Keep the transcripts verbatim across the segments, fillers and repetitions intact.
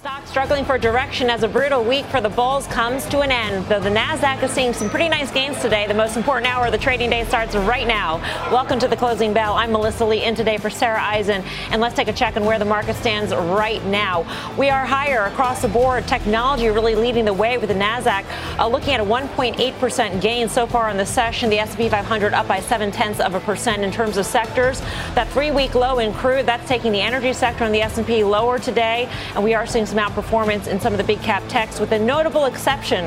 Stock struggling for direction as a brutal week for the bulls comes to an end, though the Nasdaq is seeing some pretty nice gains today. The most important hour of the trading day starts right now. Welcome to the Closing Bell. I'm Melissa Lee in today for Sarah Eisen, and let's take a check on where the market stands right now. We are higher across the board. Technology really leading the way with the Nasdaq uh, looking at a one point eight percent gain so far in the session. The S and P five hundred up by seven-tenths of a percent in terms of sectors. That three-week low in crude, that's taking the energy sector and the S and P lower today, and we are seeing some outperformance in some of the big cap techs, with a notable exception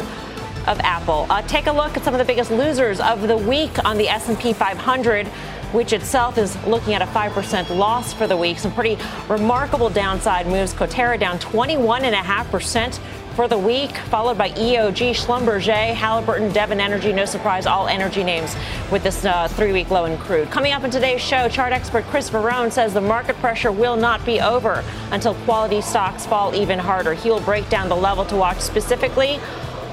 of Apple. Uh, take a look at some of the biggest losers of the week on the S and P five hundred, which itself is looking at a five percent loss for the week. Some pretty remarkable downside moves. Coterra down twenty-one point five percent for the week, followed by E O G, Schlumberger, Halliburton, Devon Energy. No surprise, all energy names with this uh, three-week low in crude. Coming up in today's show, chart expert Chris Verrone says the market pressure will not be over until quality stocks fall even harder. He'll break down the level to watch specifically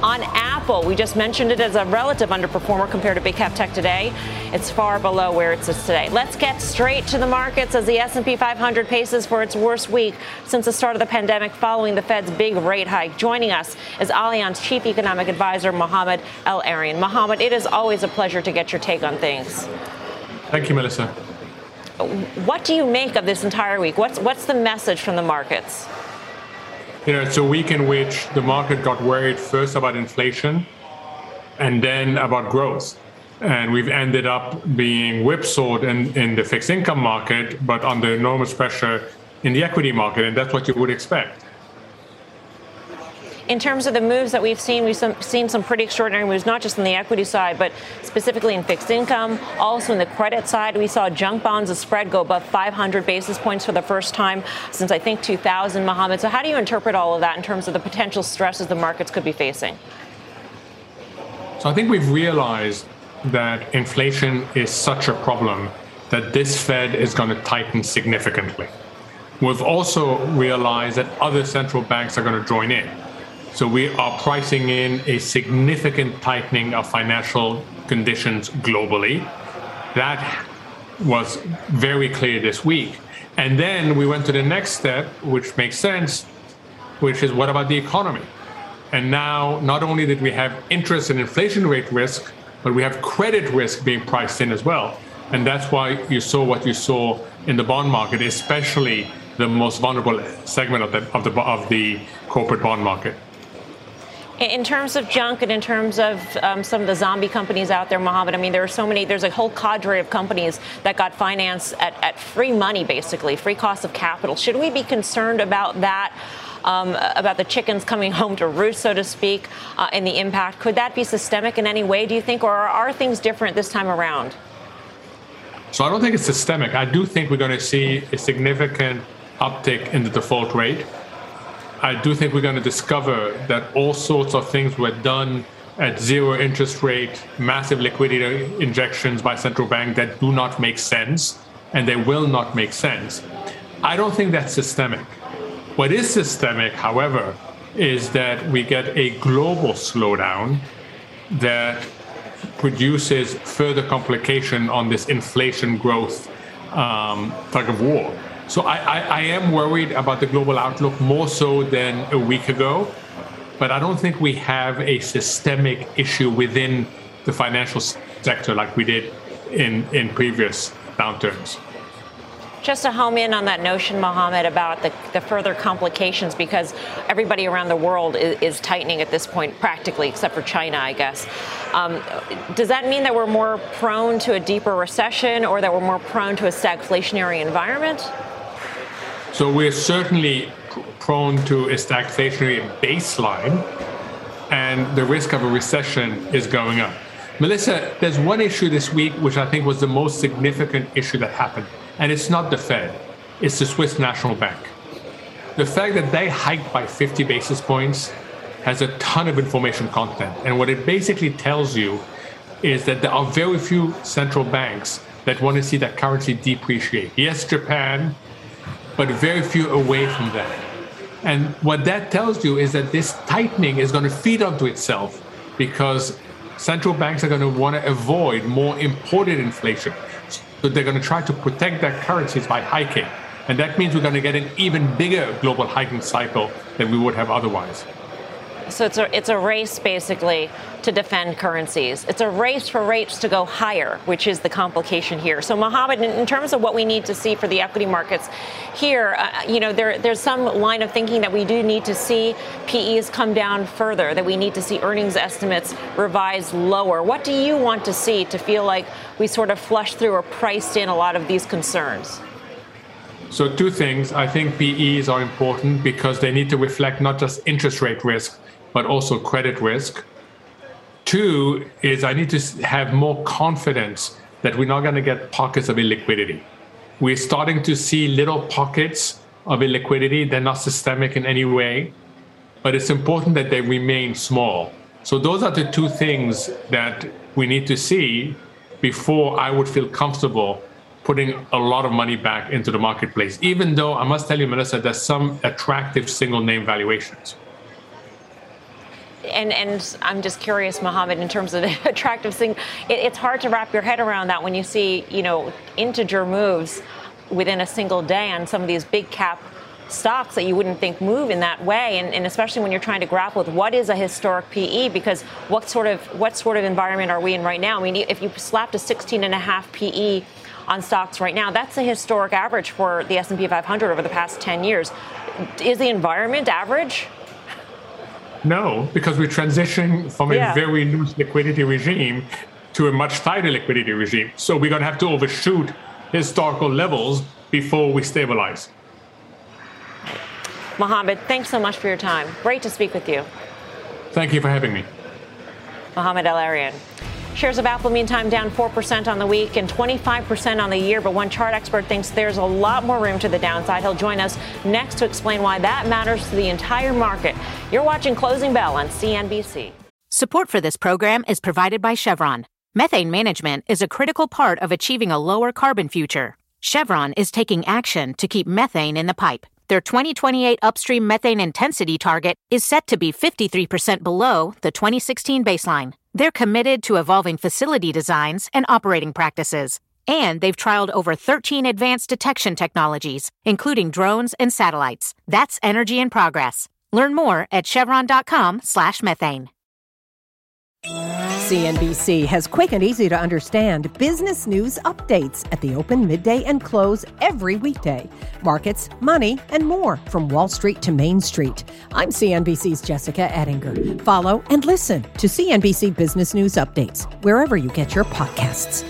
on Apple. We just mentioned it as a relative underperformer compared to big cap tech today. It's far below where it sits today. Let's get straight to the markets as the S and P five hundred paces for its worst week since the start of the pandemic following the Fed's big rate hike. Joining us is Allianz Chief Economic Advisor Mohamed El-Erian. Mohamed, it is always a pleasure to get your take on things. Thank you, Melissa. What do you make of this entire week? What's, what's the message from the markets? You know, it's a week in which the market got worried first about inflation and then about growth. And we've ended up being whipsawed in, in the fixed income market, but under enormous pressure in the equity market. And that's what you would expect. In terms of the moves that we've seen, we've some, seen some pretty extraordinary moves, not just on the equity side, but specifically in fixed income. Also in the credit side, we saw junk bonds, a spread go above five hundred basis points for the first time since, I think, two thousand, Mohamed. So how do you interpret all of that in terms of the potential stresses the markets could be facing? So I think we've realized that inflation is such a problem that this Fed is going to tighten significantly. We've also realized that other central banks are going to join in. So we are pricing in a significant tightening of financial conditions globally. That was very clear this week. And then we went to the next step, which makes sense, which is what about the economy? And now not only did we have interest and inflation rate risk, but we have credit risk being priced in as well. And that's why you saw what you saw in the bond market, especially the most vulnerable segment of the, of the, of the corporate bond market. In terms of junk and in terms of um, some of the zombie companies out there, Mohamed, I mean, there are so many, there's a whole cadre of companies that got financed at, at free money, basically, free cost of capital. Should we be concerned about that, um, about the chickens coming home to roost, so to speak, uh, and the impact? Could that be systemic in any way, do you think, or are things different this time around? So I don't think it's systemic. I do think we're going to see a significant uptick in the default rate. I do think we're going to discover that all sorts of things were done at zero interest rate, massive liquidity injections by central bank that do not make sense, and they will not make sense. I don't think that's systemic. What is systemic, however, is that we get a global slowdown that produces further complication on this inflation growth um, tug of war. So I, I, I am worried about the global outlook more so than a week ago, but I don't think we have a systemic issue within the financial sector like we did in, in previous downturns. Just to home in on that notion, Mohamed, about the, the further complications, because everybody around the world is, is tightening at this point, practically, except for China, I guess. Um, does that mean that we're more prone to a deeper recession, or that we're more prone to a stagflationary environment? So we're certainly prone to a stagflationary baseline, and the risk of a recession is going up. Melissa, there's one issue this week which I think was the most significant issue that happened. And it's not the Fed, it's the Swiss National Bank. The fact that they hiked by fifty basis points has a ton of information content. And what it basically tells you is that there are very few central banks that want to see that currency depreciate. Yes, Japan, but very few away from that. And what that tells you is that this tightening is going to feed onto itself, because central banks are going to want to avoid more imported inflation. So they're going to try to protect their currencies by hiking. And that means we're going to get an even bigger global hiking cycle than we would have otherwise. So it's a, it's a race, basically, to defend currencies. It's a race for rates to go higher, which is the complication here. So, Mohamed, in, in terms of what we need to see for the equity markets here, uh, you know, there, there's some line of thinking that we do need to see P Es come down further, that we need to see earnings estimates revised lower. What do you want to see to feel like we sort of flushed through or priced in a lot of these concerns? So two things. I think P Es are important because they need to reflect not just interest rate risk, but also credit risk. Two is I need to have more confidence that we're not going to get pockets of illiquidity. We're starting to see little pockets of illiquidity. They're not systemic in any way, but it's important that they remain small. So those are the two things that we need to see before I would feel comfortable putting a lot of money back into the marketplace, even though I must tell you, Melissa, there's some attractive single name valuations. And, and I'm just curious, Mohamed, in terms of the attractive thing, it, it's hard to wrap your head around that when you see, you know, integer moves within a single day on some of these big cap stocks that you wouldn't think move in that way. And, and especially when you're trying to grapple with what is a historic P E, because what sort of what sort of environment are we in right now? I mean, if you slapped a sixteen and a half P E on stocks right now, that's a historic average for the S and P five hundred over the past ten years. Is the environment average? No, because we're transitioning from yeah. a very loose liquidity regime to a much tighter liquidity regime. So we're going to have to overshoot historical levels before we stabilize. Mohamed, thanks so much for your time. Great to speak with you. Thank you for having me. Mohamed El-Erian. Shares of Apple, meantime, down four percent on the week and twenty-five percent on the year. But one chart expert thinks there's a lot more room to the downside. He'll join us next to explain why that matters to the entire market. You're watching Closing Bell on C N B C. Support for this program is provided by Chevron. Methane management is a critical part of achieving a lower carbon future. Chevron is taking action to keep methane in the pipe. Their twenty twenty-eight upstream methane intensity target is set to be fifty-three percent below the twenty sixteen baseline. They're committed to evolving facility designs and operating practices. And they've trialed over thirteen advanced detection technologies, including drones and satellites. That's energy in progress. Learn more at chevron.com slash methane. C N B C has quick and easy to understand business news updates at the open, midday, and close every weekday. Markets, money, and more from Wall Street to Main Street. I'm C N B C's Jessica Ettinger. Follow and listen to C N B C Business News Updates wherever you get your podcasts.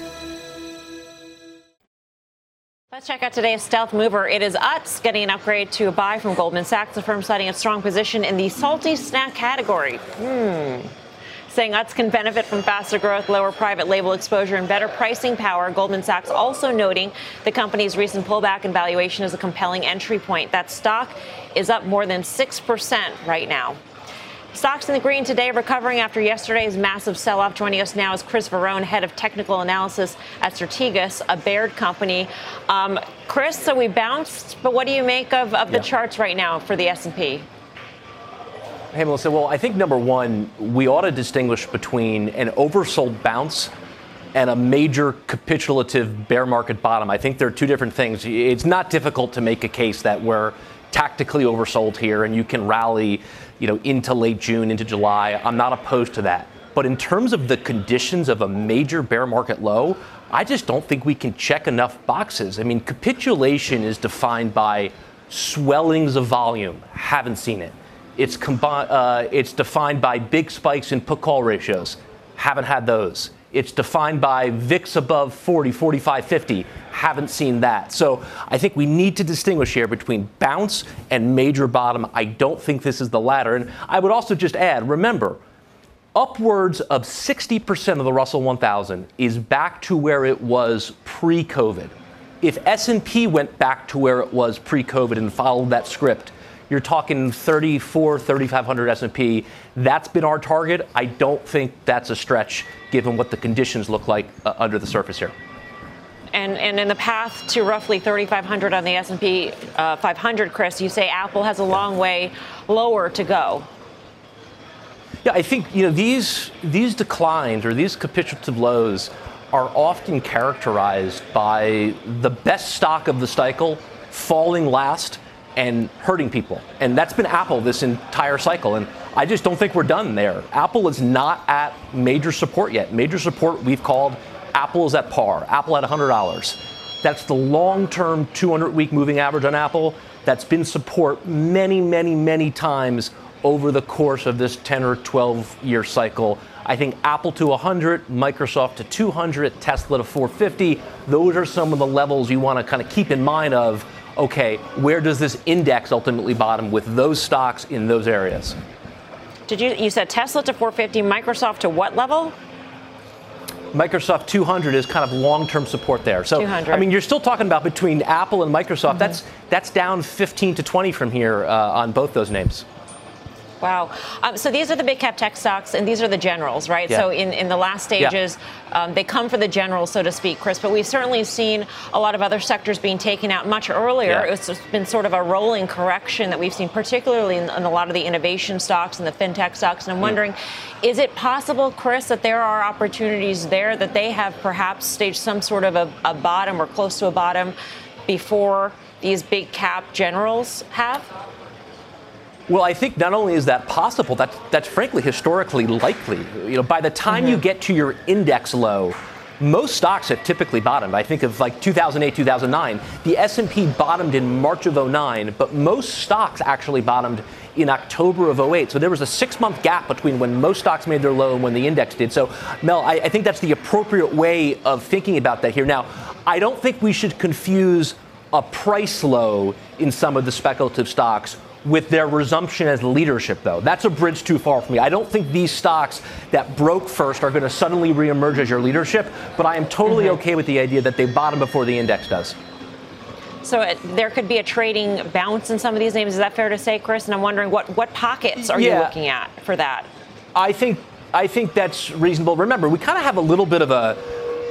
Let's check out today's stealth mover. It is U T Z getting an upgrade to a buy from Goldman Sachs, the firm citing its strong position in the salty snack category. Hmm. Saying U T Z can benefit from faster growth, lower private label exposure, and better pricing power. Goldman Sachs also noting the company's recent pullback in valuation as a compelling entry point. That stock is up more than six percent right now. Stocks in the green today, recovering after yesterday's massive sell-off. Joining us now is Chris Verrone, head of technical analysis at Strategas, a Baird company. Um, Chris, so we bounced, but what do you make of, of the yeah. charts right now for the S and P? Hey, Melissa. Well, I think, number one, we ought to distinguish between an oversold bounce and a major capitulative bear market bottom. I think there are two different things. It's not difficult to make a case that we're tactically oversold here and you can rally, you know, into late June, into July. I'm not opposed to that. But in terms of the conditions of a major bear market low, I just don't think we can check enough boxes. I mean, capitulation is defined by swellings of volume. Haven't seen it. It's combi- uh, it's defined by big spikes in put-call ratios. Haven't had those. It's defined by V I X above forty, forty-five, fifty. Haven't seen that. So I think we need to distinguish here between bounce and major bottom. I don't think this is the latter. And I would also just add, remember, upwards of sixty percent of the Russell one thousand is back to where it was pre-COVID. If S and P went back to where it was pre-COVID and followed that script, you're talking thirty-four, thirty-five hundred S and P. That's been our target. I don't think that's a stretch given what the conditions look like uh, under the surface here. And, and in the path to roughly thirty-five hundred on the S and P uh, five hundred, Chris, you say Apple has a long way lower to go. Yeah, I think, you know, these these declines or these capitulative lows are often characterized by the best stock of the cycle falling last and hurting people. And that's been Apple this entire cycle. And I just don't think we're done there. Apple is not at major support yet. Major support we've called Apple is at par. Apple at one hundred dollars. That's the long-term two hundred week moving average on Apple. That's been support many, many, many times over the course of this ten or twelve year cycle. I think Apple to one hundred, Microsoft to two hundred, Tesla to four fifty. Those are some of the levels you want to kind of keep in mind of, okay, where does this index ultimately bottom with those stocks in those areas? Did you, you said Tesla to four fifty, Microsoft to what level? Microsoft two hundred is kind of long-term support there. So, two hundred. I mean, you're still talking about between Apple and Microsoft. Mm-hmm. That's that's down fifteen to twenty from here uh, on both those names. Wow. Um, so these are the big cap tech stocks, and these are the generals, right? Yeah. So in, in the last stages, yeah. um, they come for the generals, so to speak, Chris. But we've certainly seen a lot of other sectors being taken out much earlier. Yeah. It's been sort of a rolling correction that we've seen, particularly in, in a lot of the innovation stocks and the fintech stocks. And I'm wondering, yeah. is it possible, Chris, that there are opportunities there that they have perhaps staged some sort of a, a bottom or close to a bottom before these big cap generals have? Well, I think not only is that possible, that's, that's frankly historically likely. You know, by the time mm-hmm. you get to your index low, most stocks have typically bottomed. I think of like two thousand eight, two thousand nine. The S and P bottomed in March of oh nine, but most stocks actually bottomed in October of oh eight. So there was a six month gap between when most stocks made their low and when the index did. So, Mel, I, I think that's the appropriate way of thinking about that here. Now, I don't think we should confuse a price low in some of the speculative stocks with their resumption as leadership, though. That's a bridge too far for me. I don't think these stocks that broke first are going to suddenly reemerge as your leadership, but I am totally mm-hmm. okay with the idea that they bottom before the index does. So uh, there could be a trading bounce in some of these names. Is that fair to say, Chris? And I'm wondering what, what pockets are yeah. you looking at for that? I think, I think that's reasonable. Remember, we kind of have a little bit of a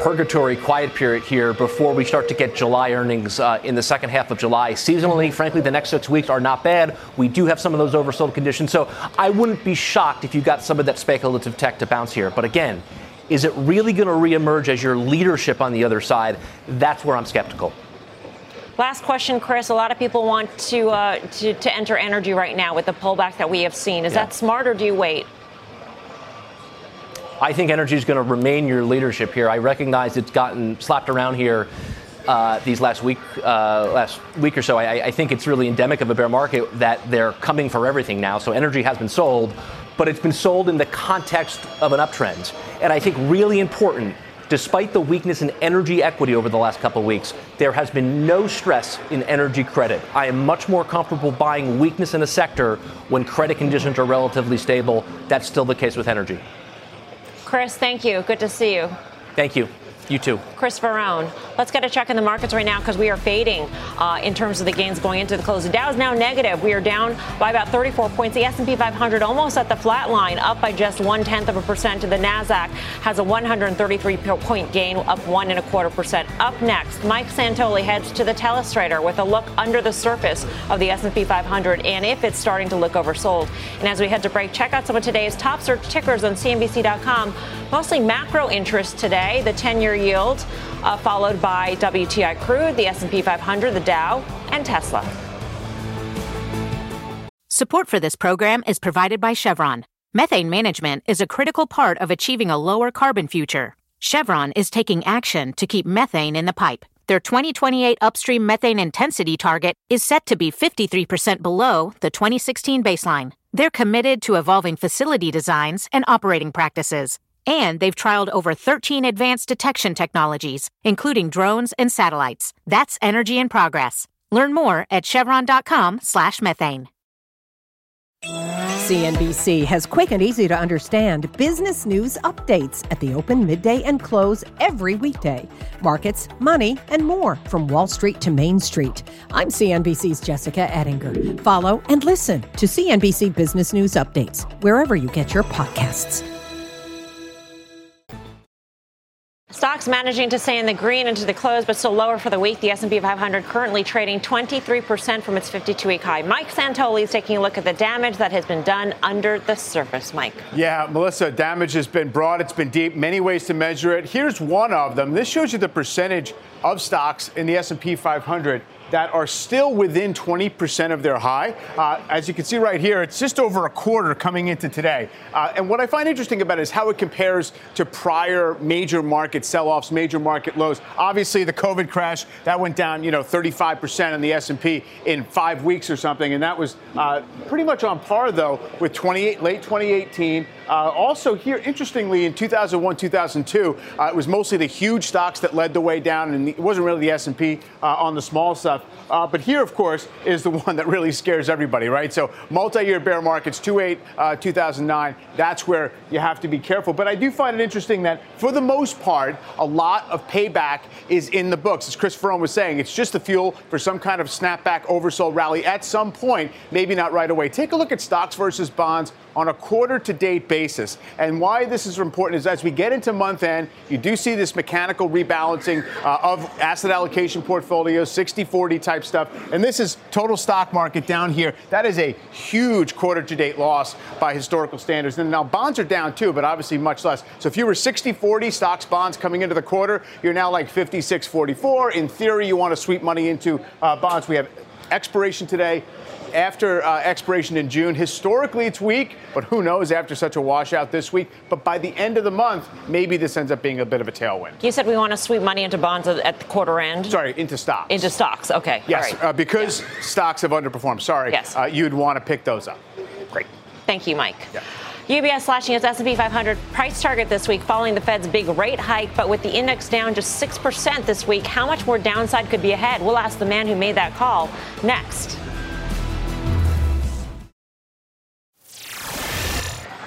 purgatory quiet period here before we start to get July earnings uh, in the second half of July. Seasonally, frankly, the next six weeks are not bad. We do have some of those oversold conditions. So I wouldn't be shocked if you got some of that speculative tech to bounce here. But again, is it really going to reemerge as your leadership on the other side? That's where I'm skeptical. Last question, Chris. A lot of people want to, uh, to, to enter energy right now with the pullback that we have seen. Is yeah. that smart or do you wait? I think energy is going to remain your leadership here. I recognize it's gotten slapped around here uh, these last week, uh, last week or so. I, I think it's really endemic of a bear market that they're coming for everything now. So energy has been sold, but it's been sold in the context of an uptrend. And I think really important, despite the weakness in energy equity over the last couple of weeks, there has been no stress in energy credit. I am much more comfortable buying weakness in a sector when credit conditions are relatively stable. That's still the case with energy. Chris, thank you. Good to see you. Thank you. You too. Chris Verrone. Let's get a check in the markets right now because we are fading uh, in terms of the gains going into the close. The Dow is now negative. We are down by about thirty-four points. The S and P five hundred almost at the flat line, up by just one-tenth of a percent. The Nasdaq has a one hundred thirty-three point gain, up one and a quarter percent. Up next, Mike Santoli heads to the telestrator with a look under the surface of the S and P five hundred and if it's starting to look oversold. And as we head to break, check out some of today's top search tickers on C N B C dot com. Mostly macro interest today. The ten year yield uh, followed by by W T I crude, the S and P five hundred, the Dow, and Tesla. Support for this program is provided by Chevron. Methane management is a critical part of achieving a lower carbon future. Chevron is taking action to keep methane in the pipe. Their twenty twenty-eight upstream methane intensity target is set to be fifty-three percent below the twenty sixteen baseline. They're committed to evolving facility designs and operating practices. And they've trialed over thirteen advanced detection technologies, including drones and satellites. That's energy in progress. Learn more at chevron dot com slash methane. C N B C has quick and easy to understand business news updates at the open, midday, and close every weekday. Markets, money, and more from Wall Street to Main Street. I'm C N B C's Jessica Ettinger. Follow and listen to C N B C Business News Updates wherever you get your podcasts. Stocks managing to stay in the green into the close, but still lower for the week. The S and P five hundred currently trading twenty-three percent from its fifty-two week high. Mike Santoli is taking a look at the damage that has been done under the surface. Mike. Yeah, Melissa, damage has been broad. It's been deep. Many ways to measure it. Here's one of them. This shows you the percentage of stocks in the S and P five hundred that are still within twenty percent of their high. Uh, as you can see right here, it's just over a quarter coming into today. Uh, and what I find interesting about it is how it compares to prior major market sell-offs, major market lows. Obviously, the COVID crash, that went down, you know, thirty-five percent in the S and P in five weeks or something. And that was uh, pretty much on par, though, with twenty-eight, late twenty eighteen. Uh, also here, interestingly, in two thousand one, two thousand two, uh, it was mostly the huge stocks that led the way down, and it wasn't really the S and P uh, on the small stuff. Uh, but here, of course, is the one that really scares everybody, right? So multi-year bear markets, two thousand eight, two thousand nine, that's where you have to be careful. But I do find it interesting that, for the most part, a lot of payback is in the books. As Chris Verrone was saying, it's just the fuel for some kind of snapback oversold rally at some point, maybe not right away. Take a look at stocks versus bonds on a quarter-to-date basis. And why this is important is as we get into month-end, you do see this mechanical rebalancing uh, of asset allocation portfolios, sixty forty type stuff. And this is total stock market down here. That is a huge quarter-to-date loss by historical standards. And now bonds are down, too, but obviously much less. So if you were sixty forty stocks, bonds coming into the quarter, you're now like fifty-six forty-four. In theory, you want to sweep money into uh, bonds. We have expiration today. After uh, expiration in June, historically it's weak, but who knows after such a washout this week. But by the end of the month, maybe this ends up being a bit of a tailwind. You said we want to sweep money into bonds at the quarter end? Sorry, into stocks. Into stocks, okay. Yes, all right. uh, because yeah. stocks have underperformed, sorry, yes. uh, you'd want to pick those up. Great. Thank you, Mike. Yeah. U B S slashing its S and P five hundred price target this week following the Fed's big rate hike, but with the index down just six percent this week, how much more downside could be ahead? We'll ask the man who made that call next.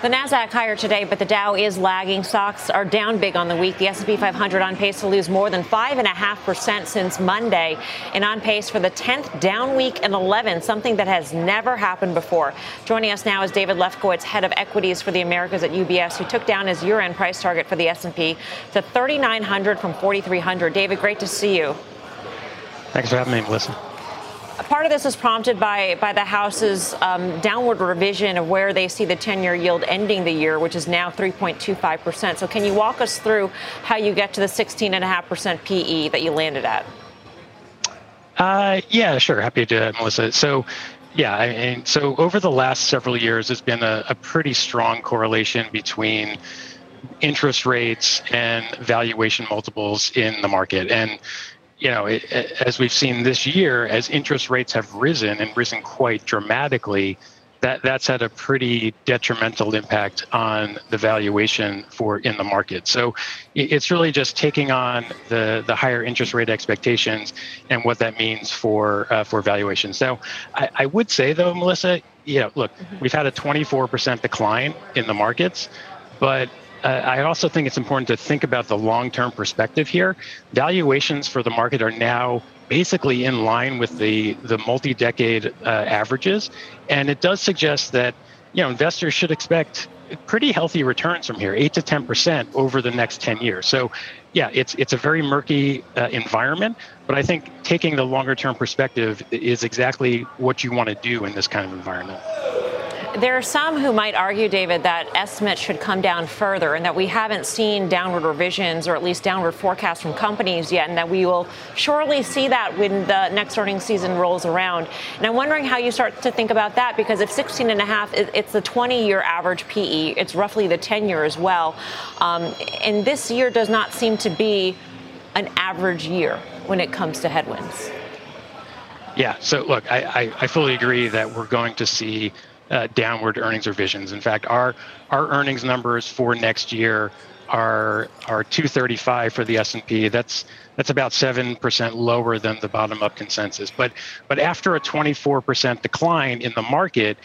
The Nasdaq higher today, but the Dow is lagging. Stocks are down big on the week. The S and P five hundred on pace to lose more than five point five percent since Monday and on pace for the tenth down week in eleven, something that has never happened before. Joining us now is David Lefkowitz, head of equities for the Americas at U B S, who took down his year-end price target for the S and P to thirty-nine hundred from forty-three hundred. David, great to see you. Thanks for having me, Melissa. Part of this is prompted by by the House's um, downward revision of where they see the ten-year yield ending the year, which is now three point two five percent. So can you walk us through how you get to the sixteen point five percent P E that you landed at? Uh, yeah, sure. Happy to do that, Melissa. So, yeah, I mean, so over the last several years, there's been a, a pretty strong correlation between interest rates and valuation multiples in the market. And you know, it, as we've seen this year, as interest rates have risen and risen quite dramatically, that, that's had a pretty detrimental impact on the valuation for in the market. So it's really just taking on the, the higher interest rate expectations and what that means for uh, for valuations. Now, I, I would say, though, Melissa, you know, look, mm-hmm. we've had a twenty-four percent decline in the markets, but Uh, I also think it's important to think about the long-term perspective here. Valuations for the market are now basically in line with the, the multi-decade uh, averages. And it does suggest that, you know, investors should expect pretty healthy returns from here, eight to ten percent over the next ten years. So, yeah, it's it's a very murky uh, environment, but I think taking the longer-term perspective is exactly what you want to do in this kind of environment. There are some who might argue, David, that estimates should come down further and that we haven't seen downward revisions or at least downward forecasts from companies yet, and that we will surely see that when the next earnings season rolls around. And I'm wondering how you start to think about that, because if sixteen and a half, it's the twenty-year average P E. It's roughly the ten-year as well. Um, and this year does not seem to be an average year when it comes to headwinds. Yeah. So, look, I, I, I fully agree that we're going to see Uh, downward earnings revisions. In fact, our our earnings numbers for next year are are two thirty-five for the S and P. That's that's about seven percent lower than the bottom-up consensus. But but after a twenty-four percent decline in the market,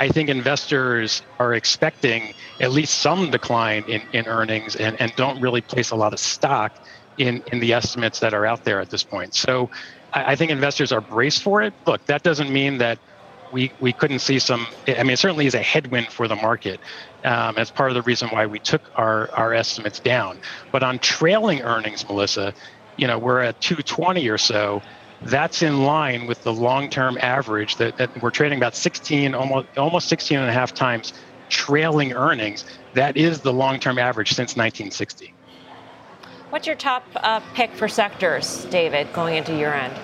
I think investors are expecting at least some decline in, in earnings and, and don't really place a lot of stock in, in the estimates that are out there at this point. So I, I think investors are braced for it. Look, that doesn't mean that we, we couldn't see some, I mean, it certainly is a headwind for the market. Um, that's part of the reason why we took our, our estimates down. But on trailing earnings, Melissa, you know, we're at two twenty or so. That's in line with the long-term average that, that we're trading about sixteen, almost almost sixteen and a half times trailing earnings. That is the long-term average since nineteen sixty. What's your top uh, pick for sectors, David, going into year end?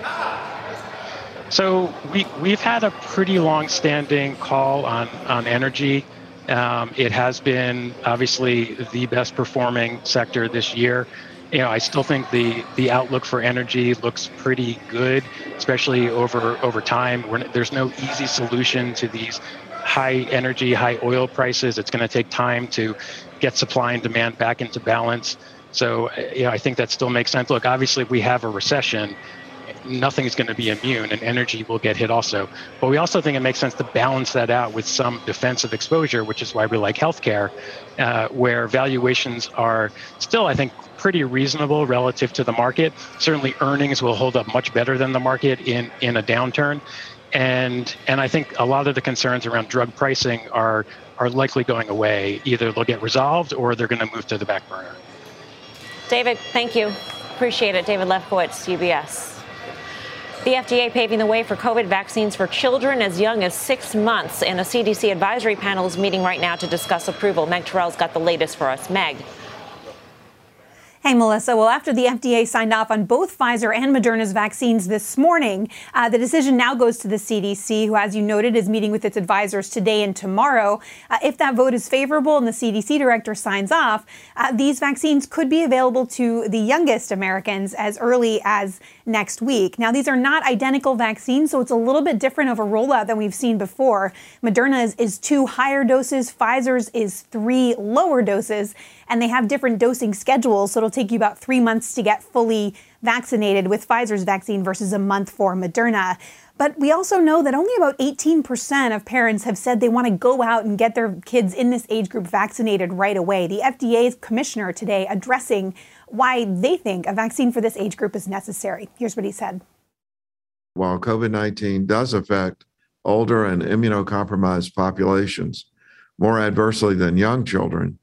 So we, we've had a pretty long-standing call on, on energy. Um, it has been obviously the best performing sector this year. You know, I still think the, the outlook for energy looks pretty good, especially over over time. We're, there's no easy solution to these high energy, high oil prices. It's going to take time to get supply and demand back into balance. So, you know, I think that still makes sense. Look, obviously, we have a recession. Nothing's going to be immune, and energy will get hit also. But we also think it makes sense to balance that out with some defensive exposure, which is why we like healthcare, uh, where valuations are still, I think, pretty reasonable relative to the market. Certainly, earnings will hold up much better than the market in, in a downturn. And and I think a lot of the concerns around drug pricing are are likely going away. Either they'll get resolved or they're going to move to the back burner. David, thank you. Appreciate it. David Lefkowitz, U B S. The F D A paving the way for COVID vaccines for children as young as six months. And a C D C advisory panel is meeting right now to discuss approval. Meg Terrell's got the latest for us. Meg. Hey, Melissa. Well, after the F D A signed off on both Pfizer and Moderna's vaccines this morning, uh, the decision now goes to the C D C, who, as you noted, is meeting with its advisors today and tomorrow. Uh, if that vote is favorable and the C D C director signs off, uh, these vaccines could be available to the youngest Americans as early as next week. Now, these are not identical vaccines, so it's a little bit different of a rollout than we've seen before. Moderna's is two higher doses, Pfizer's is three lower doses, and they have different dosing schedules, so it'll take you about three months to get fully vaccinated with Pfizer's vaccine versus a month for Moderna. But we also know that only about eighteen percent of parents have said they want to go out and get their kids in this age group vaccinated right away. The F D A's commissioner today addressing why they think a vaccine for this age group is necessary. Here's what he said. While COVID nineteen does affect older and immunocompromised populations more adversely than young children,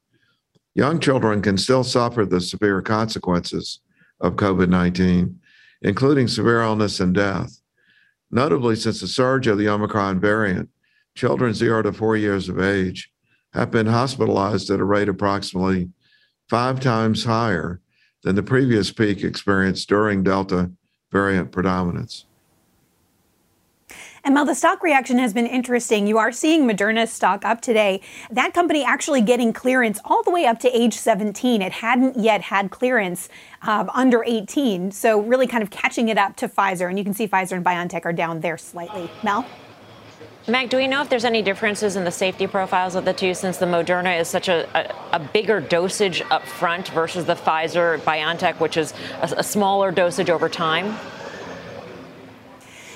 young children can still suffer the severe consequences of COVID nineteen, including severe illness and death. Notably, since the surge of the Omicron variant, children zero to four years of age have been hospitalized at a rate approximately five times higher than the previous peak experienced during Delta variant predominance. And Mel, the stock reaction has been interesting. You are seeing Moderna's stock up today. That company actually getting clearance all the way up to age seventeen. It hadn't yet had clearance uh, under eighteen, so really kind of catching it up to Pfizer. And you can see Pfizer and BioNTech are down there slightly. Mel? Meg, do we know if there's any differences in the safety profiles of the two, since the Moderna is such a, a, a bigger dosage up front versus the Pfizer BioNTech, which is a, a smaller dosage over time?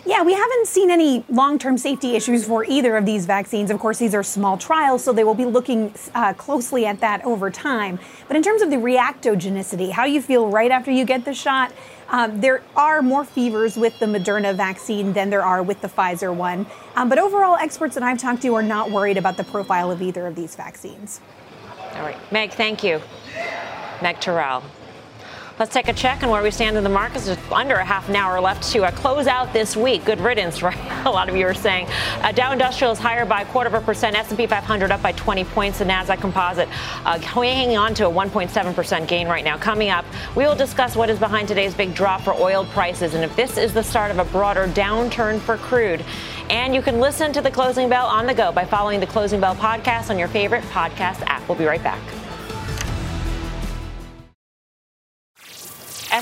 Yeah, we haven't seen any long-term safety issues for either of these vaccines. Of course, these are small trials, so they will be looking uh, closely at that over time. But in terms of the reactogenicity, how you feel right after you get the shot, um, there are more fevers with the Moderna vaccine than there are with the Pfizer one. Um, but overall, experts that I've talked to are not worried about the profile of either of these vaccines. All right. Meg, thank you. Meg Terrell. Let's take a check on where we stand in the markets. There's under a half an hour left to uh, close out this week. Good riddance, right? A lot of you are saying. Uh, Dow Industrial is higher by a quarter of a percent. S and P five hundred up by twenty points. The Nasdaq Composite uh, hanging on to a one point seven percent gain right now. Coming up, we will discuss what is behind today's big drop for oil prices and if this is the start of a broader downturn for crude. And you can listen to The Closing Bell on the go by following The Closing Bell podcast on your favorite podcast app. We'll be right back.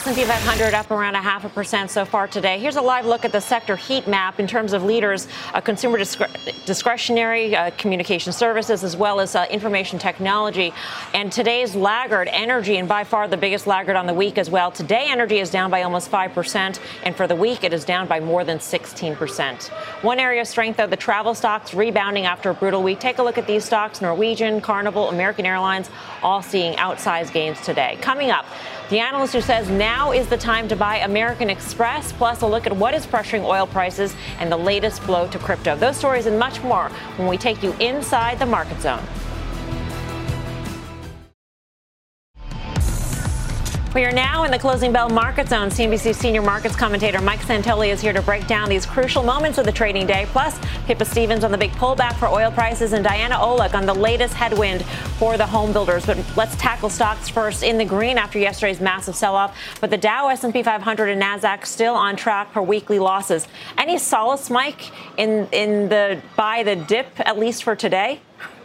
S and P five hundred up around a half a percent so far today. Here's a live look at the sector heat map in terms of leaders, uh, consumer discre discretionary, uh, communication services, as well as uh, information technology. And today's laggard, energy, and by far the biggest laggard on the week as well. Today, energy is down by almost five percent, and for the week, it is down by more than sixteen percent. One area of strength, though, the travel stocks rebounding after a brutal week. Take a look at these stocks, Norwegian, Carnival, American Airlines, all seeing outsized gains today. Coming up, the analyst who says now is the time to buy American Express, plus a look at what is pressuring oil prices and the latest blow to crypto. Those stories and much more when we take you inside the market zone. We are now in the closing bell market zone. C N B C senior markets commentator Mike Santilli is here to break down these crucial moments of the trading day. Plus, Pippa Stevens on the big pullback for oil prices and Diana Olick on the latest headwind for the home builders. But let's tackle stocks first. In the green after yesterday's massive sell-off, but the Dow, S and P five hundred, and Nasdaq still on track for weekly losses. Any solace, Mike, in in the buy the dip, at least for today?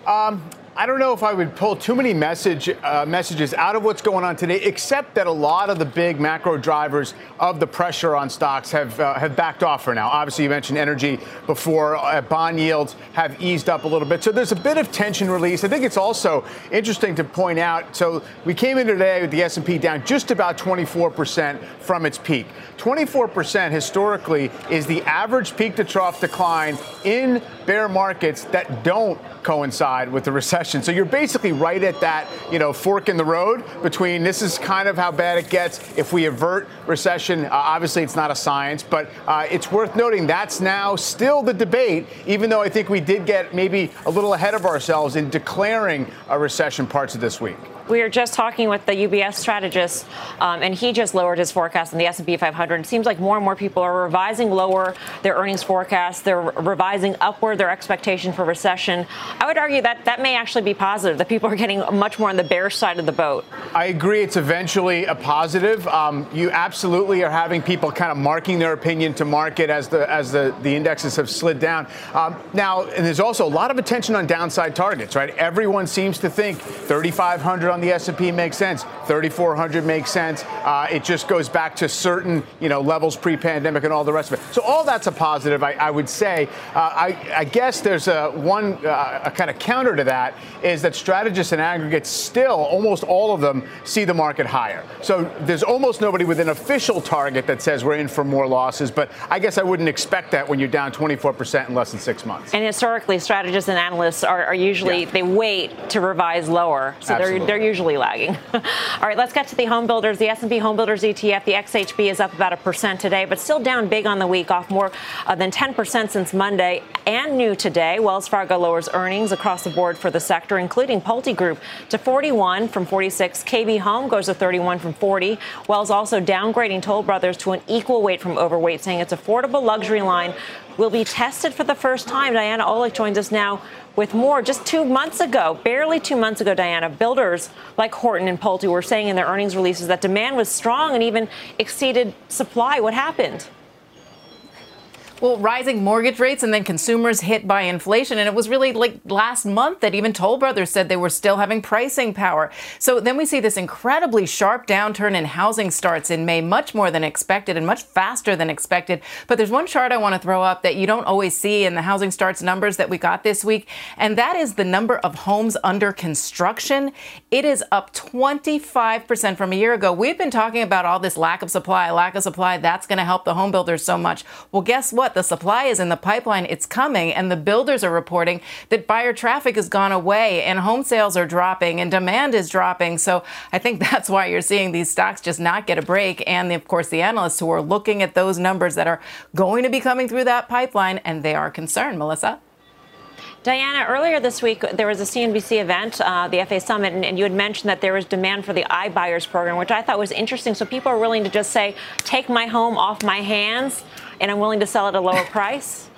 Um. I don't know if I would pull too many message, uh, messages out of what's going on today, except that a lot of the big macro drivers of the pressure on stocks have uh, have backed off for now. Obviously, you mentioned energy before. Uh, bond yields have eased up a little bit. So there's a bit of tension release. I think it's also interesting to point out. So we came in today with the S and P down just about twenty-four percent from its peak. twenty-four percent historically is the average peak to trough decline in bear markets that don't coincide with the recession. So you're basically right at that, you know, fork in the road between this is kind of how bad it gets if we avert recession. Uh, obviously, it's not a science, but uh, it's worth noting that's now still the debate, even though I think we did get maybe a little ahead of ourselves in declaring a recession parts of this week. We are just talking with the U B S strategist, um, and he just lowered his forecast in the S and P five hundred. It seems like more and more people are revising lower their earnings forecast. They're revising upward their expectation for recession. I would argue that that may actually be positive, that people are getting much more on the bearish side of the boat. I agree. It's eventually a positive. Um, you absolutely are having people kind of marking their opinion to market as the as the, the indexes have slid down. Um, now, and there's also a lot of attention on downside targets, right? Everyone seems to think thirty-five hundred on the S and P makes sense, thirty-four hundred makes sense. Uh, it just goes back to certain, you know, levels pre-pandemic and all the rest of it. So all that's a positive, I, I would say. Uh, I, I guess there's a one uh, a kind of counter to that is that strategists and aggregates still, almost all of them, see the market higher. So there's almost nobody with an official target that says we're in for more losses. But I guess I wouldn't expect that when you're down twenty-four percent in less than six months. And historically, strategists and analysts are, are usually, yeah. they wait to revise lower. So Absolutely. they're, they're usually lagging. All right, let's get to the home builders. The S and P home builders E T F, the X H B, is up about a percent today, but still down big on the week, off more uh, than ten percent since Monday. And new today, Wells Fargo lowers earnings across the board for the sector, including Pulte Group to forty-one from forty-six. K B Home goes to thirty-one from forty. Wells also downgrading Toll Brothers to an equal weight from overweight, saying its affordable luxury line will be tested for the first time. Diana Olick joins us now with more. Just two months ago, barely two months ago, Diana, builders like Horton and Pulte were saying in their earnings releases that demand was strong and even exceeded supply. What happened? Well, rising mortgage rates and then consumers hit by inflation. And it was really like last month that even Toll Brothers said they were still having pricing power. So then we see this incredibly sharp downturn in housing starts in May, much more than expected and much faster than expected. But there's one chart I want to throw up that you don't always see in the housing starts numbers that we got this week. And that is the number of homes under construction. It is up twenty-five percent from a year ago. We've been talking about all this lack of supply, lack of supply. That's going to help the home builders so much. Well, guess what? The supply is in the pipeline. It's coming. And the builders are reporting that buyer traffic has gone away and home sales are dropping and demand is dropping. So I think that's why you're seeing these stocks just not get a break. And of course, the analysts who are looking at those numbers that are going to be coming through that pipeline, and they are concerned. Melissa? Diana, earlier this week, there was a C N B C event, uh, the F A Summit, and, and you had mentioned that there was demand for the iBuyers program, which I thought was interesting. So people are willing to just say, take my home off my hands, and I'm willing to sell at a lower price?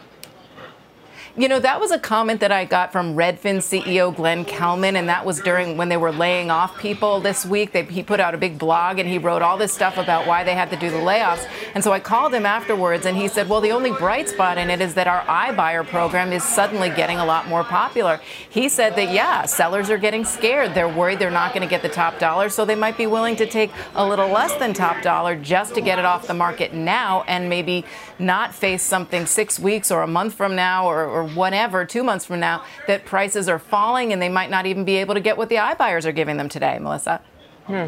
You know, that was a comment that I got from Redfin C E O Glenn Kelman, and that was during when they were laying off people this week. They, he put out a big blog, and he wrote all this stuff about why they had to do the layoffs. And so I called him afterwards, and he said, well, the only bright spot in it is that our iBuyer program is suddenly getting a lot more popular. He said that, yeah, sellers are getting scared. They're worried they're not going to get the top dollar, so they might be willing to take a little less than top dollar just to get it off the market now and maybe not face something six weeks or a month from now or, or whatever, two months from now, that prices are falling and they might not even be able to get what the iBuyers are giving them today, Melissa. Hmm.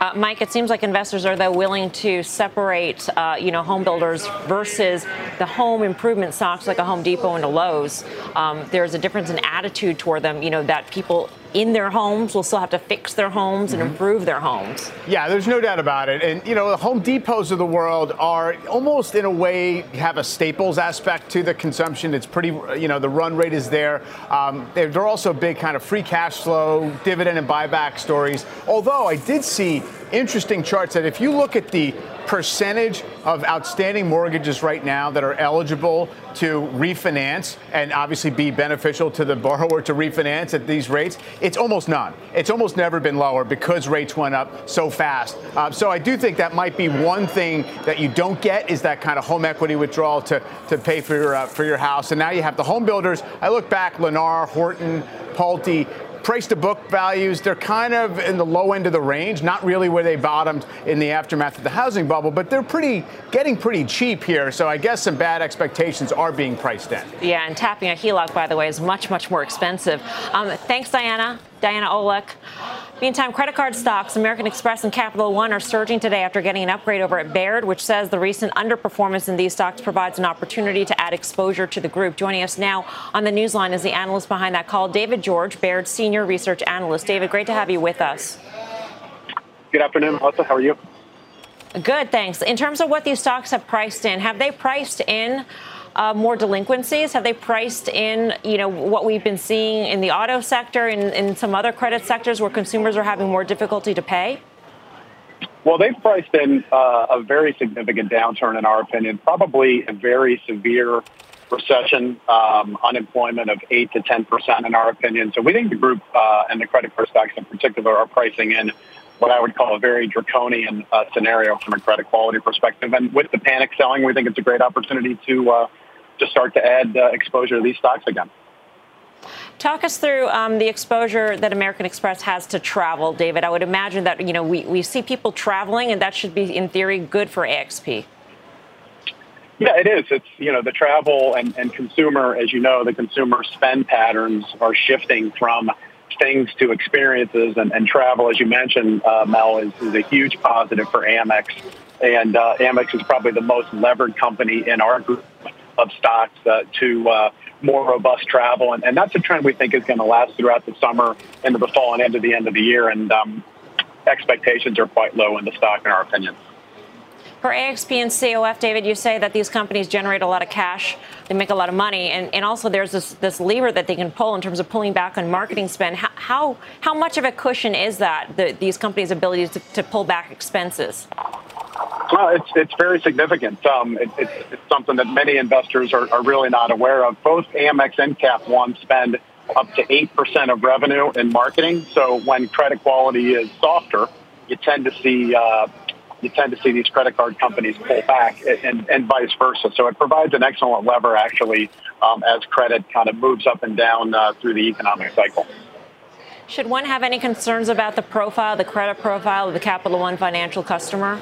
Uh, Mike, it seems like investors are, though, willing to separate, uh, you know, home builders versus the home improvement stocks like a Home Depot and a Lowe's. Um, there's a difference in attitude toward them, you know, that people in their homes will still have to fix their homes and improve their homes. Yeah, there's no doubt about it. And, you know, the Home Depots of the world are almost in a way have a staples aspect to the consumption. It's pretty, you know, the run rate is there. Um, they're, they're also big kind of free cash flow, dividend and buyback stories. Although I did see interesting charts that if you look at the percentage of outstanding mortgages right now that are eligible to refinance and obviously be beneficial to the borrower to refinance at these rates, it's almost none. It's almost never been lower because rates went up so fast. Uh, so I do think that might be one thing that you don't get is that kind of home equity withdrawal to, to pay for your, uh, for your house. And now you have the home builders. I look back, Lennar, Horton, Pulte, price to book values, they're kind of in the low end of the range, not really where they bottomed in the aftermath of the housing bubble, but they're pretty getting pretty cheap here. So I guess some bad expectations are being priced in. Yeah, and tapping a HELOC, by the way, is much, much more expensive. Um, thanks, Diana. Diana Olek. Meantime, credit card stocks, American Express and Capital One, are surging today after getting an upgrade over at Baird, which says the recent underperformance in these stocks provides an opportunity to add exposure to the group. Joining us now on the newsline is the analyst behind that call, David George, Baird's senior research analyst. David, great to have you with us. Good afternoon, Melissa. How are you? Good, thanks. In terms of what these stocks have priced in, have they priced in Uh, more delinquencies? Have they priced in, you know, what we've been seeing in the auto sector and in some other credit sectors where consumers are having more difficulty to pay? Well, they've priced in uh, a very significant downturn, in our opinion, probably a very severe recession, um, unemployment of eight to ten percent, in our opinion. So we think the group uh, and the credit card stocks in particular are pricing in what I would call a very draconian uh, scenario from a credit quality perspective. And with the panic selling, we think it's a great opportunity to uh, to start to add uh, exposure to these stocks again. Talk us through um, the exposure that American Express has to travel, David. I would imagine that, you know, we, we see people traveling, and that should be, in theory, good for A X P. Yeah, it is. It's, you know, the travel and, and consumer, as you know, the consumer spend patterns are shifting from things to experiences, and, and travel, as you mentioned, uh, Mel, is, is a huge positive for Amex. And uh, Amex is probably the most levered company in our group of stocks uh, to uh, more robust travel. And, and that's a trend we think is going to last throughout the summer, into the fall, and into the end of the year. And um, expectations are quite low in the stock, in our opinion. For A X P and C O F, David, you say that these companies generate a lot of cash, they make a lot of money, and, and also there's this, this lever that they can pull in terms of pulling back on marketing spend. How how, how much of a cushion is that, the, these companies' ability to, to pull back expenses? Well, it's it's very significant. Um, it, it's, it's something that many investors are, are really not aware of. Both Amex and Cap One spend up to eight percent of revenue in marketing, so when credit quality is softer, you tend to see... Uh, you tend to see these credit card companies pull back, and, and vice versa. So it provides an excellent lever, actually, um, as credit kind of moves up and down uh, through the economic cycle. Should one have any concerns about the profile, the credit profile of the Capital One financial customer?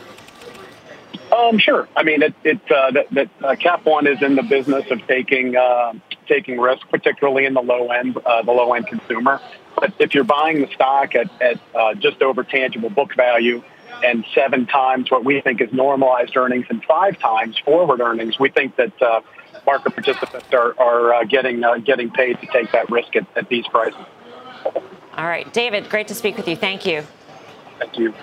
Um, sure. I mean, it, it, uh, that, that, uh, Cap One is in the business of taking uh, taking risk, particularly in the low end, uh, the low end consumer. But if you're buying the stock at, at uh, just over tangible book value, and seven times what we think is normalized earnings and five times forward earnings, we think that uh, market participants are, are uh, getting uh, getting paid to take that risk at, at these prices. All right, David, great to speak with you. Thank you. Thank you.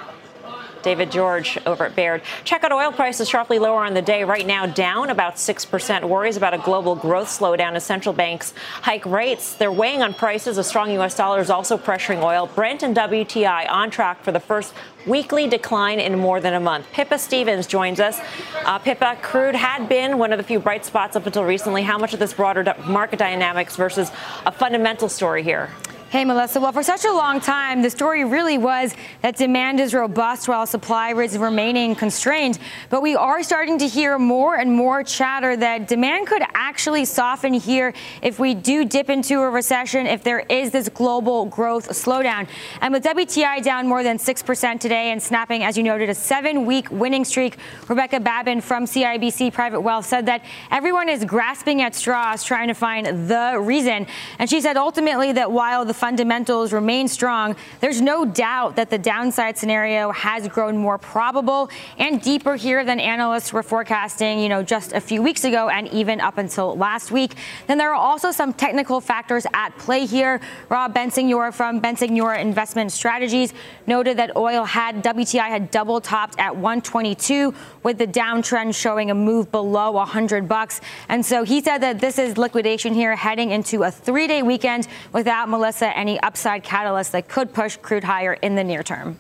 David George over at Baird. Check out oil prices sharply lower on the day. Right now down about six percent. Worries about a global growth slowdown as central banks hike rates. They're weighing on prices. A strong U S dollar is also pressuring oil. Brent and W T I on track for the first weekly decline in more than a month. Pippa Stevens joins us. Uh, Pippa, crude had been one of the few bright spots up until recently. How much of this broader market dynamics versus a fundamental story here? Hey, Melissa. Well, for such a long time, the story really was that demand is robust while supply is remaining constrained. But we are starting to hear more and more chatter that demand could actually soften here if we do dip into a recession, if there is this global growth slowdown. And with W T I down more than six percent today and snapping, as you noted, a seven-week winning streak, Rebecca Babin from C I B C Private Wealth said that everyone is grasping at straws trying to find the reason. And she said ultimately that while the fundamentals remain strong, there's no doubt that the downside scenario has grown more probable and deeper here than analysts were forecasting, you know, just a few weeks ago and even up until last week. Then there are also some technical factors at play here. Rob Bensignor from Bensignor Investment Strategies noted that oil had, W T I had double topped at one twenty-two, with the downtrend showing a move below one hundred bucks. And so he said that this is liquidation here heading into a three-day weekend without, Melissa, any upside catalyst that could push crude higher in the near term.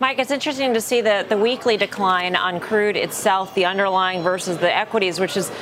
Mike, it's interesting to see the, the weekly decline on crude itself, the underlying versus the equities, which is,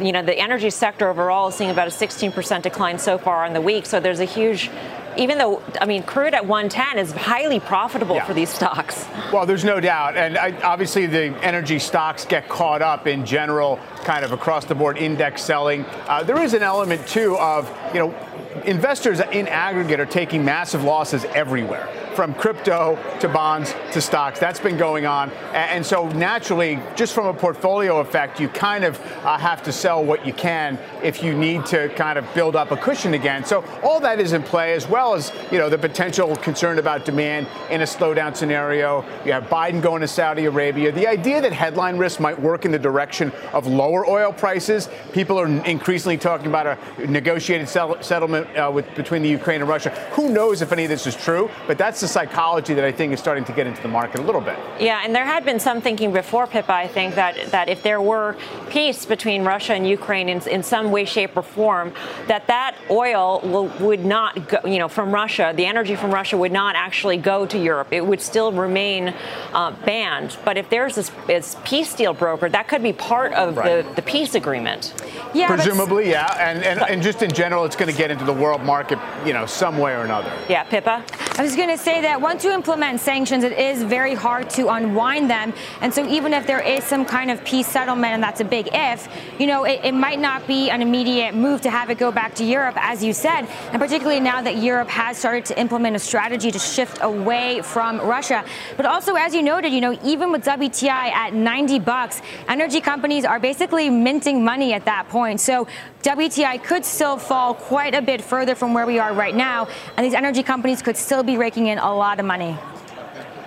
you know, the energy sector overall is seeing about a sixteen percent decline so far on the week. So there's a huge, even though, I mean, crude at one ten is highly profitable yeah. for these stocks. Well, there's no doubt. And I, obviously, the energy stocks get caught up in general, kind of across the board index selling. Uh, there is an element, too, of, you know, investors in aggregate are taking massive losses everywhere, from crypto to bonds to stocks. That's been going on. And so naturally, just from a portfolio effect, you kind of uh, have to sell what you can if you need to kind of build up a cushion again. So all that is in play, as well as, you know, the potential concern about demand in a slowdown scenario. You have Biden going to Saudi Arabia. The idea that headline risk might work in the direction of lower oil prices. People are increasingly talking about a negotiated settlement uh, with between the Ukraine and Russia. Who knows if any of this is true, but that's the psychology that I think is starting to get into the market a little bit. Yeah, and there had been some thinking before, Pippa, I think, that, that if there were peace between Russia and Ukraine in, in some way, shape, or form, that that oil will, would not go, you know, from Russia, the energy from Russia would not actually go to Europe. It would still remain uh, banned. But if there's this, this peace deal brokered, that could be part of right. the, the peace agreement. Yeah, presumably, yeah. And, and, and just in general, it's going to get into the world market, you know, some way or another. Yeah, Pippa? I was going to say that once you implement sanctions, it is very hard to unwind them. And so even if there is some kind of peace settlement, and that's a big if, you know, it, it might not be an immediate move to have it go back to Europe, as you said, and particularly now that Europe has started to implement a strategy to shift away from Russia. But also, as you noted, you know, even with W T I at ninety bucks, energy companies are basically minting money at that point. So W T I could still fall quite a bit further from where we are right now, and these energy companies could still be raking in a lot of money.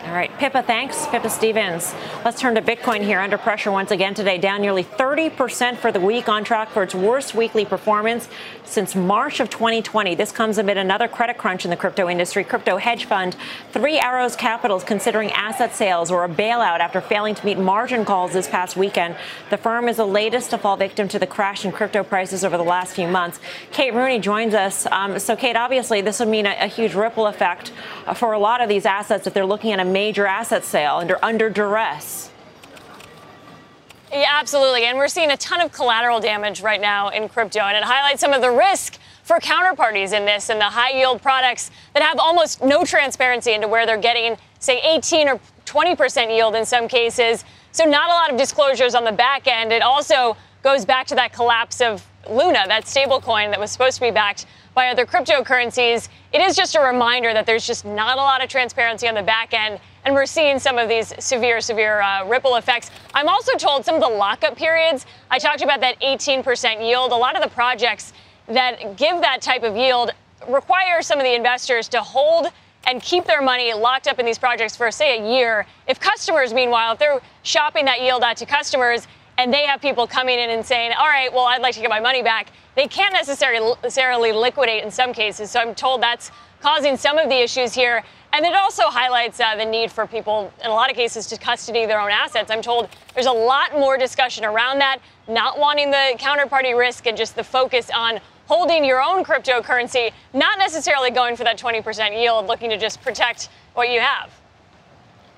All right, Pippa, thanks. Pippa Stevens. Let's turn to Bitcoin here, under pressure once again today, down nearly thirty percent for the week, on track for its worst weekly performance since March of twenty twenty. This comes amid another credit crunch in the crypto industry. Crypto hedge fund Three Arrows Capital is considering asset sales or a bailout after failing to meet margin calls this past weekend. The firm is the latest to fall victim to the crash in crypto prices over the last few months. Kate Rooney joins us. Um, so, Kate, obviously this would mean a, a huge ripple effect for a lot of these assets if they're looking at a major asset sale under under duress. Yeah, absolutely. And we're seeing a ton of collateral damage right now in crypto, and it highlights some of the risk for counterparties in this and the high yield products that have almost no transparency into where they're getting, say, eighteen or twenty percent yield in some cases. So not a lot of disclosures on the back end. It also goes back to that collapse of Luna, that stable coin that was supposed to be backed by other cryptocurrencies. It is just a reminder that there's just not a lot of transparency on the back end, and we're seeing some of these severe, severe uh, ripple effects. I'm also told some of the lockup periods, I talked about that eighteen percent yield. A lot of the projects that give that type of yield require some of the investors to hold and keep their money locked up in these projects for, say, a year. If customers, meanwhile, if they're shopping that yield out to customers, and they have people coming in and saying, all right, well, I'd like to get my money back, they can't necessarily liquidate in some cases. So I'm told that's causing some of the issues here. And it also highlights uh, the need for people, in a lot of cases, to custody their own assets. I'm told there's a lot more discussion around that, not wanting the counterparty risk and just the focus on holding your own cryptocurrency, not necessarily going for that twenty percent yield, looking to just protect what you have.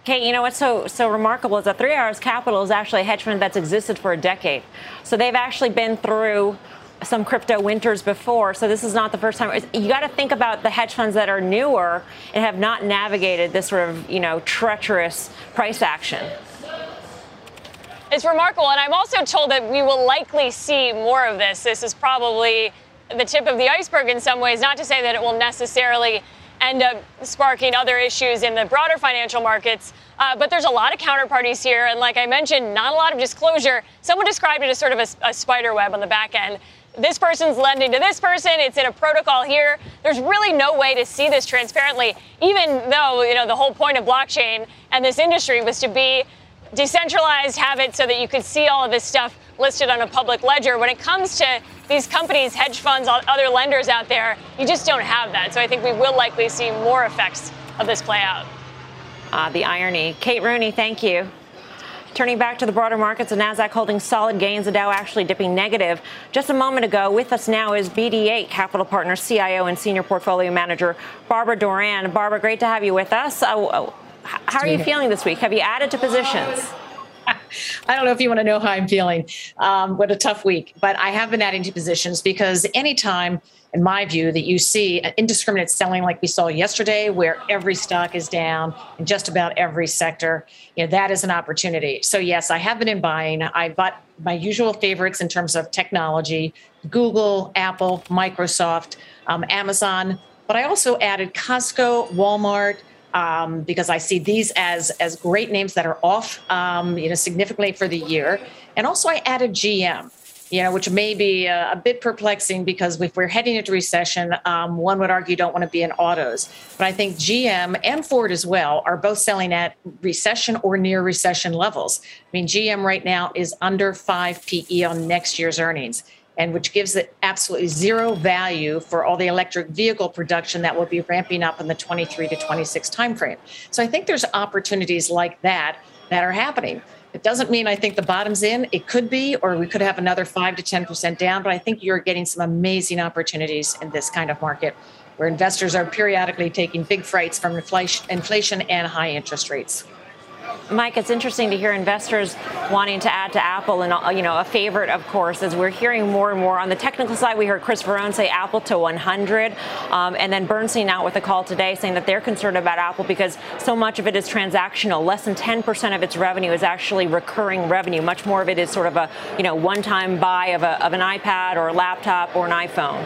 Kate, you know what's so so remarkable is that Three Arrows Capital is actually a hedge fund that's existed for a decade. So they've actually been through some crypto winters before. So this is not the first time. You got to think about the hedge funds that are newer and have not navigated this sort of, you know, treacherous price action. It's remarkable. And I'm also told that we will likely see more of this. This is probably the tip of the iceberg in some ways, not to say that it will necessarily end up sparking other issues in the broader financial markets. Uh, but there's a lot of counterparties here. And like I mentioned, not a lot of disclosure. Someone described it as sort of a, a spider web on the back end. This person's lending to this person. It's in a protocol here. There's really no way to see this transparently, even though, you know, the whole point of blockchain and this industry was to be decentralized, have it so that you could see all of this stuff listed on a public ledger. When it comes to these companies, hedge funds, other lenders out there, you just don't have that. So I think we will likely see more effects of this play out. Ah, the irony. Kate Rooney, thank you. Turning back to the broader markets, the Nasdaq holding solid gains, the Dow actually dipping negative. Just a moment ago, with us now is B D eight Capital Partners C I O and Senior Portfolio Manager Barbara Doran. Barbara, great to have you with us. Oh, oh, how are you feeling this week? Have you added to positions? I don't know if you want to know how I'm feeling. Um, what a tough week. But I have been adding to positions because anytime, in my view, that you see an indiscriminate selling like we saw yesterday, where every stock is down in just about every sector, you know, that is an opportunity. So, yes, I have been in buying. I bought my usual favorites in terms of technology, Google, Apple, Microsoft, um, Amazon. But I also added Costco, Walmart, Um, because I see these as as great names that are off, um, you know, significantly for the year. And also I added G M, you know, which may be a, a bit perplexing because if we're heading into recession, um, one would argue you don't want to be in autos. But I think G M and Ford as well are both selling at recession or near recession levels. I mean, G M right now is under five P E on next year's earnings, and which gives it absolutely zero value for all the electric vehicle production that will be ramping up in the twenty-three to twenty-six timeframe. So I think there's opportunities like that that are happening. It doesn't mean I think the bottom's in. It could be, or we could have another five to ten percent down, but I think you're getting some amazing opportunities in this kind of market where investors are periodically taking big frights from inflation and high interest rates. Mike, it's interesting to hear investors wanting to add to Apple, and, you know, a favorite, of course, as we're hearing more and more. On the technical side, we heard Chris Verrone say Apple to one hundred, um, and then Bernstein out with a call today saying that they're concerned about Apple because so much of it is transactional. Less than ten percent of its revenue is actually recurring revenue. Much more of it is sort of a, you know, one-time buy of, a, of an iPad or a laptop or an iPhone.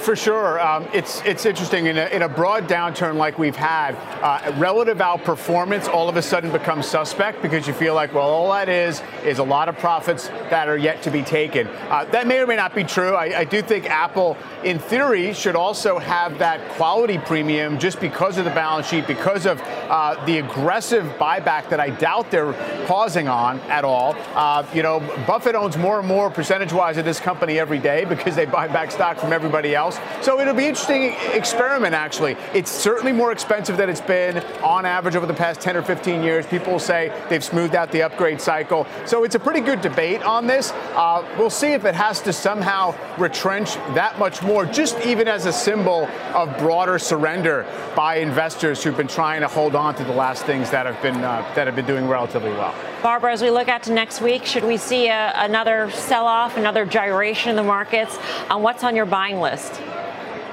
For sure. Um, it's it's interesting. In a, in a broad downturn like we've had, uh, relative outperformance all of a sudden becomes suspect because you feel like, well, all that is is a lot of profits that are yet to be taken. Uh, that may or may not be true. I, I do think Apple, in theory, should also have that quality premium just because of the balance sheet, because of uh, the aggressive buyback that I doubt they're pausing on at all. Uh, you know, Buffett owns more and more percentage-wise of this company every day because they buy back stock from everybody else. So it'll be an interesting experiment, actually. It's certainly more expensive than it's been on average over the past ten or fifteen years. People say they've smoothed out the upgrade cycle. So it's a pretty good debate on this. Uh, we'll see if it has to somehow retrench that much more, just even as a symbol of broader surrender by investors who've been trying to hold on to the last things that have been, uh, that have been doing relatively well. Barbara, as we look out to next week, should we see a, another sell-off, another gyration in the markets? Um, what's on your buying list?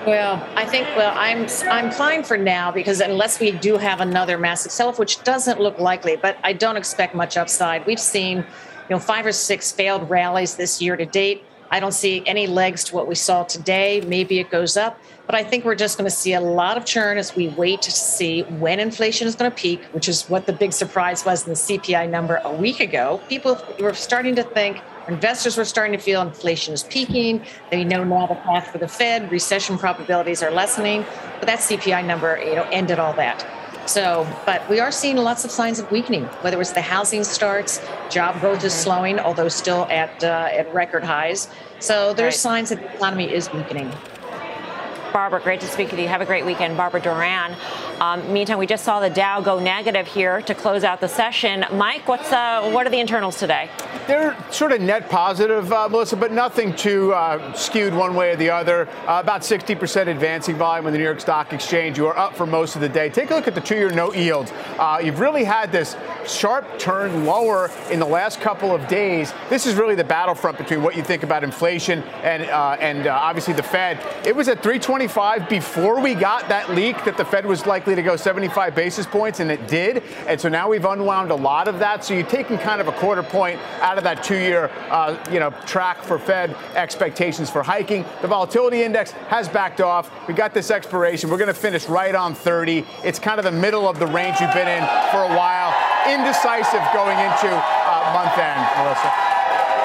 Well, I think, well, I'm I'm fine for now because unless we do have another massive sell-off, which doesn't look likely, but I don't expect much upside. We've seen, you know, five or six failed rallies this year to date. I don't see any legs to what we saw today. Maybe it goes up, but I think we're just going to see a lot of churn as we wait to see when inflation is going to peak, which is what the big surprise was in the C P I number a week ago. People were starting to think, investors were starting to feel inflation is peaking. They know now the path for the Fed. Recession probabilities are lessening, but that C P I number, you know, ended all that. So, but we are seeing lots of signs of weakening, whether it's the housing starts, job growth is slowing, although still at uh, at record highs. So there's right. signs that the economy is weakening. Barbara, great to speak with you. Have a great weekend. Barbara Duran. Um, meantime, we just saw the Dow go negative here to close out the session. Mike, what's uh, what are the internals today? They're sort of net positive, uh, Melissa, but nothing too uh, skewed one way or the other. Uh, about sixty percent advancing volume on the New York Stock Exchange. You are up for most of the day. Take a look at the two-year note yield. Uh, you've really had this sharp turn lower in the last couple of days. This is really the battlefront between what you think about inflation and uh, and uh, obviously the Fed. It was at three twenty-five before we got that leak that the Fed was likely to go seventy-five basis points, and it did. And so now we've unwound a lot of that. So you're taking kind of a quarter point out of that two-year uh, you know, track for Fed expectations for hiking. The volatility index has backed off. We got this expiration. We're going to finish right on thirty. It's kind of the middle of the range you've been in for a while. Indecisive going into uh, month end, Melissa.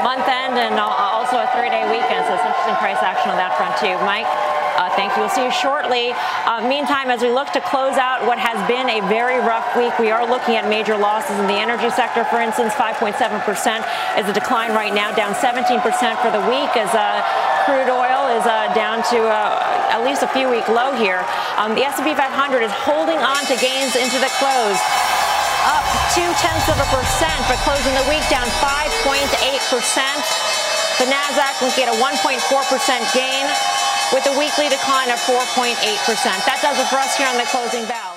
Month end and also a three-day weekend, so it's interesting price action on that front too. Mike? Uh, thank you. We'll see you shortly. Uh, meantime, as we look to close out what has been a very rough week, we are looking at major losses in the energy sector. For instance, five point seven percent is a decline right now, down seventeen percent for the week as uh, crude oil is uh, down to uh, at least a few week low here. Um, the S and P five hundred is holding on to gains into the close, up two-tenths of a percent, but closing the week down five point eight percent. The Nasdaq will get a one point four percent gain, with a weekly decline of four point eight percent. That does it for us here on The Closing Bell.